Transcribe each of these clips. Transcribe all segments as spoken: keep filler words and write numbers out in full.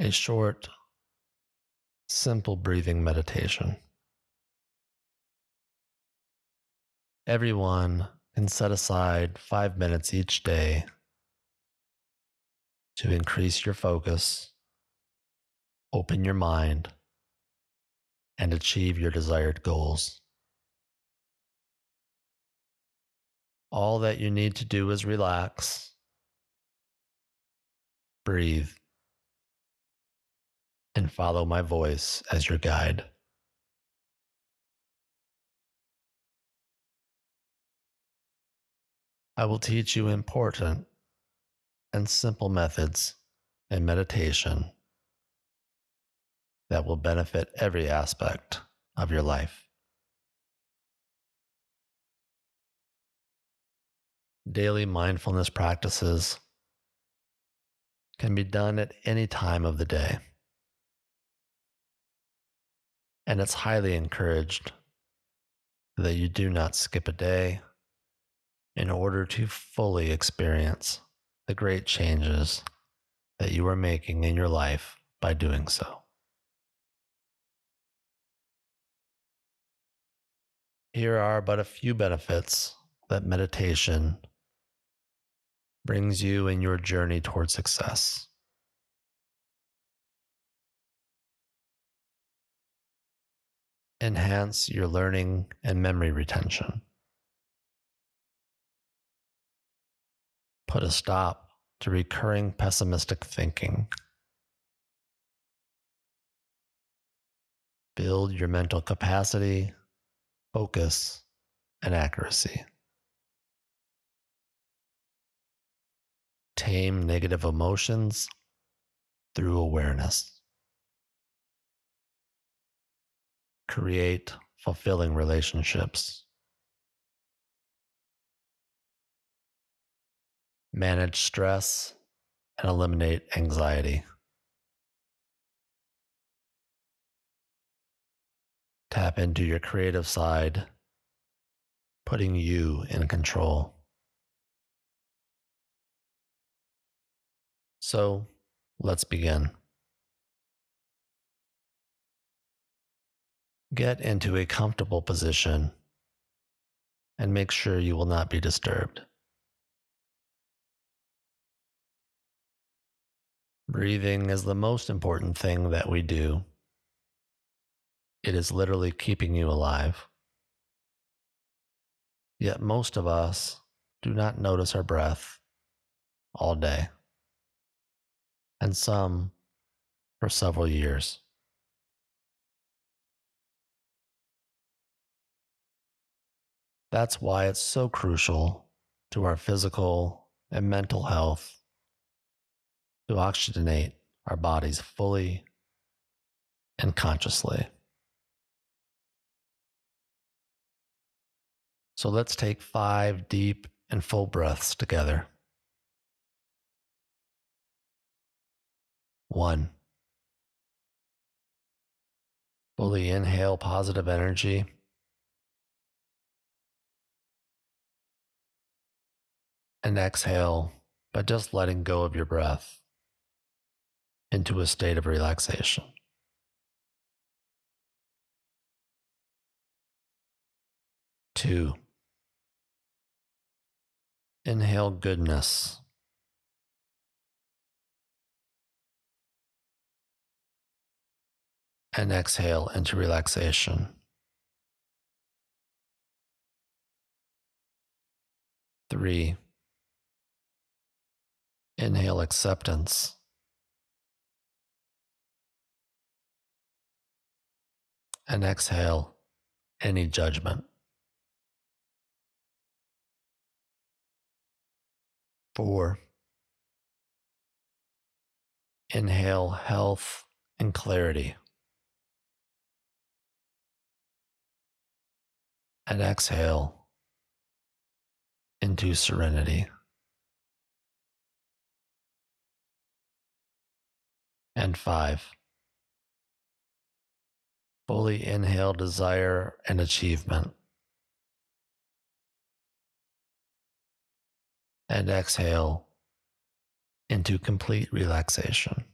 a short, simple breathing meditation. Everyone can set aside five minutes each day to increase your focus, open your mind, and achieve your desired goals. All that you need to do is relax, breathe, and follow my voice as your guide. I will teach you important and simple methods in meditation that will benefit every aspect of your life. Daily mindfulness practices can be done at any time of the day, and it's highly encouraged that you do not skip a day in order to fully experience the great changes that you are making in your life by doing so. Here are but a few benefits that meditation brings you in your journey toward success. Enhance your learning and memory retention. Put a stop to recurring pessimistic thinking. Build your mental capacity, focus, and accuracy. Tame negative emotions through awareness. Create fulfilling relationships. Manage stress and eliminate anxiety. Tap into your creative side, putting you in control. So, let's begin. Get into a comfortable position and make sure you will not be disturbed. Breathing is the most important thing that we do. It is literally keeping you alive. Yet most of us do not notice our breath all day, and some for several years. That's why it's so crucial to our physical and mental health to oxygenate our bodies fully and consciously. So let's take five deep and full breaths together. One. Fully inhale positive energy. And exhale by just letting go of your breath into a state of relaxation. Two. Inhale goodness. And exhale into relaxation. Three. Inhale acceptance. And exhale any judgment. Four. Inhale health and clarity. And exhale into serenity. And five. Fully inhale desire and achievement. And exhale into complete relaxation.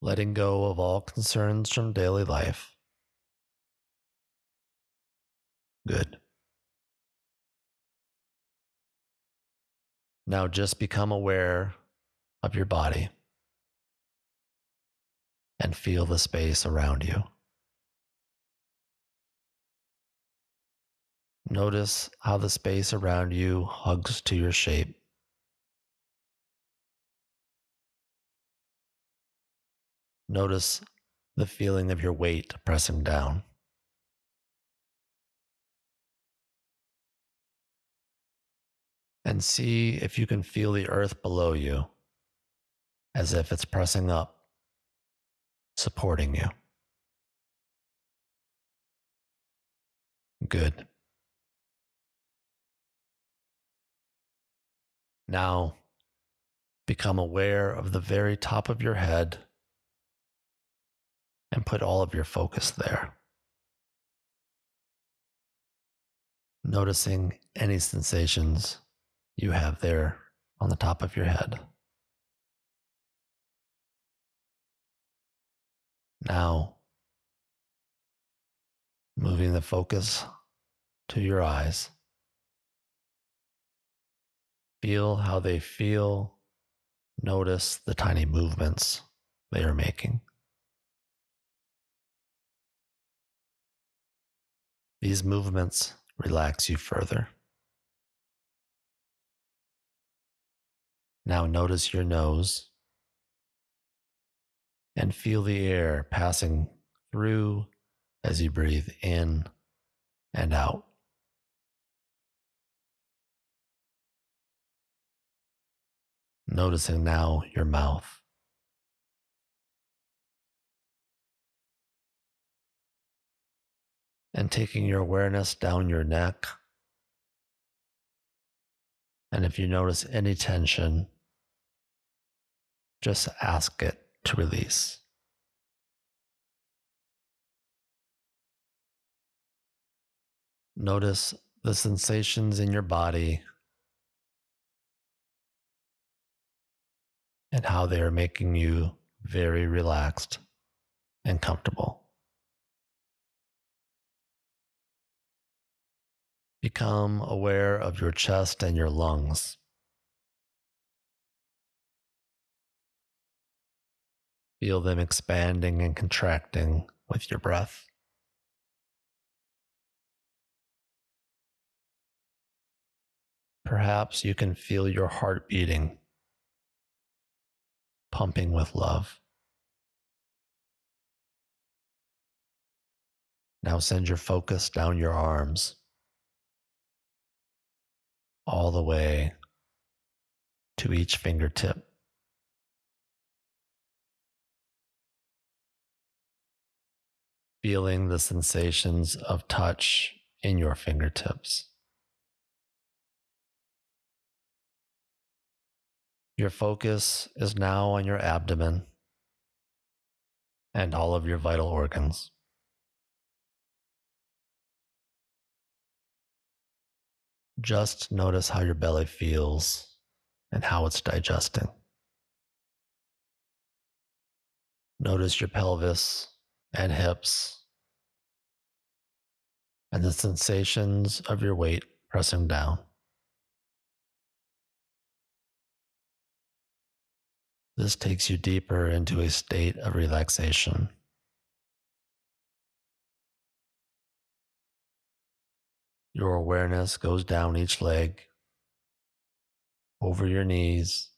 letting go of all concerns from daily life. Good. Now just become aware of your body and feel the space around you. Notice how the space around you hugs to your shape. Notice the feeling of your weight pressing down. And see if you can feel the earth below you as if it's pressing up, supporting you. Good. Now, become aware of the very top of your head and put all of your focus there, noticing any sensations you have there on the top of your head. Now, moving the focus to your eyes. Feel how they feel. Notice the tiny movements they are making. These movements relax you further. Now notice your nose and feel the air passing through as you breathe in and out. Noticing now your mouth. And taking your awareness down your neck. And if you notice any tension, just ask it to release. Notice the sensations in your body and how they are making you very relaxed and comfortable. Become aware of your chest and your lungs. Feel them expanding and contracting with your breath. Perhaps you can feel your heart beating, pumping with love. Now send your focus down your arms, all the way to each fingertip. Feeling the sensations of touch in your fingertips. Your focus is now on your abdomen and all of your vital organs. Just notice how your belly feels and how it's digesting. Notice your pelvis and hips and the sensations of your weight pressing down. This takes you deeper into a state of relaxation. Your awareness goes down each leg, over your knees,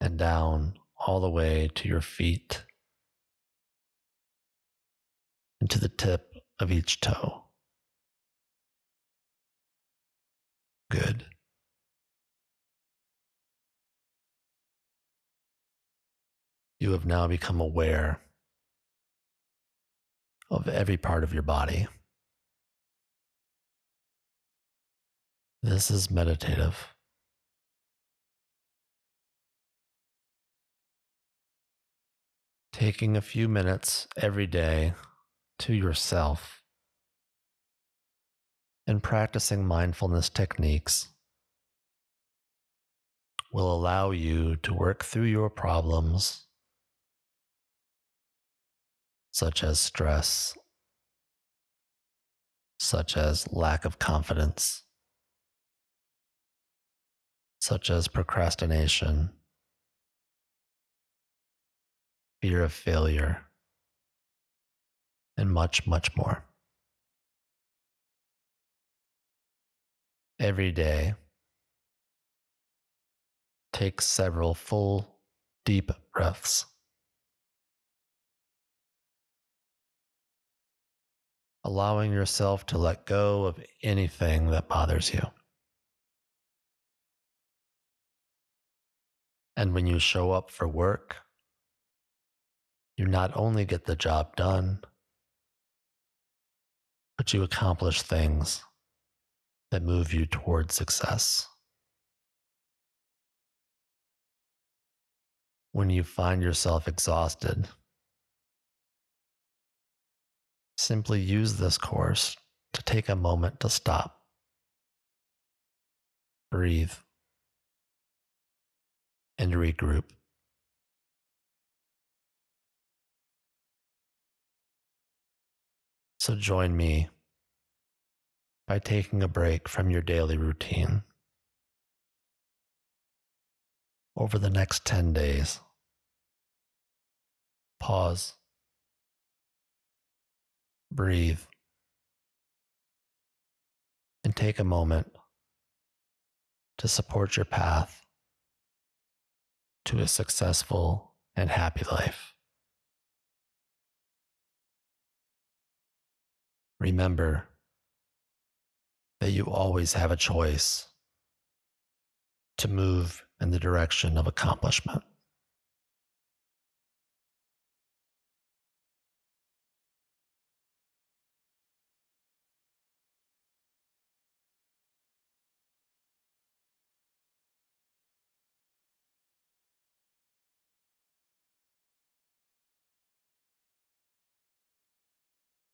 and down all the way to your feet, and to the tip of each toe. Good. You have now become aware of every part of your body. This is meditative. Taking a few minutes every day to yourself and practicing mindfulness techniques will allow you to work through your problems such as stress, such as lack of confidence, such as procrastination, fear of failure, and much, much more. Every day, take several full, deep breaths. Allowing yourself to let go of anything that bothers you. And when you show up for work, you not only get the job done, but you accomplish things that move you towards success. When you find yourself exhausted, simply use this course to take a moment to stop, breathe, and regroup. So join me by taking a break from your daily routine over the next ten days. Pause. Breathe, and take a moment to support your path to a successful and happy life. Remember that you always have a choice to move in the direction of accomplishment.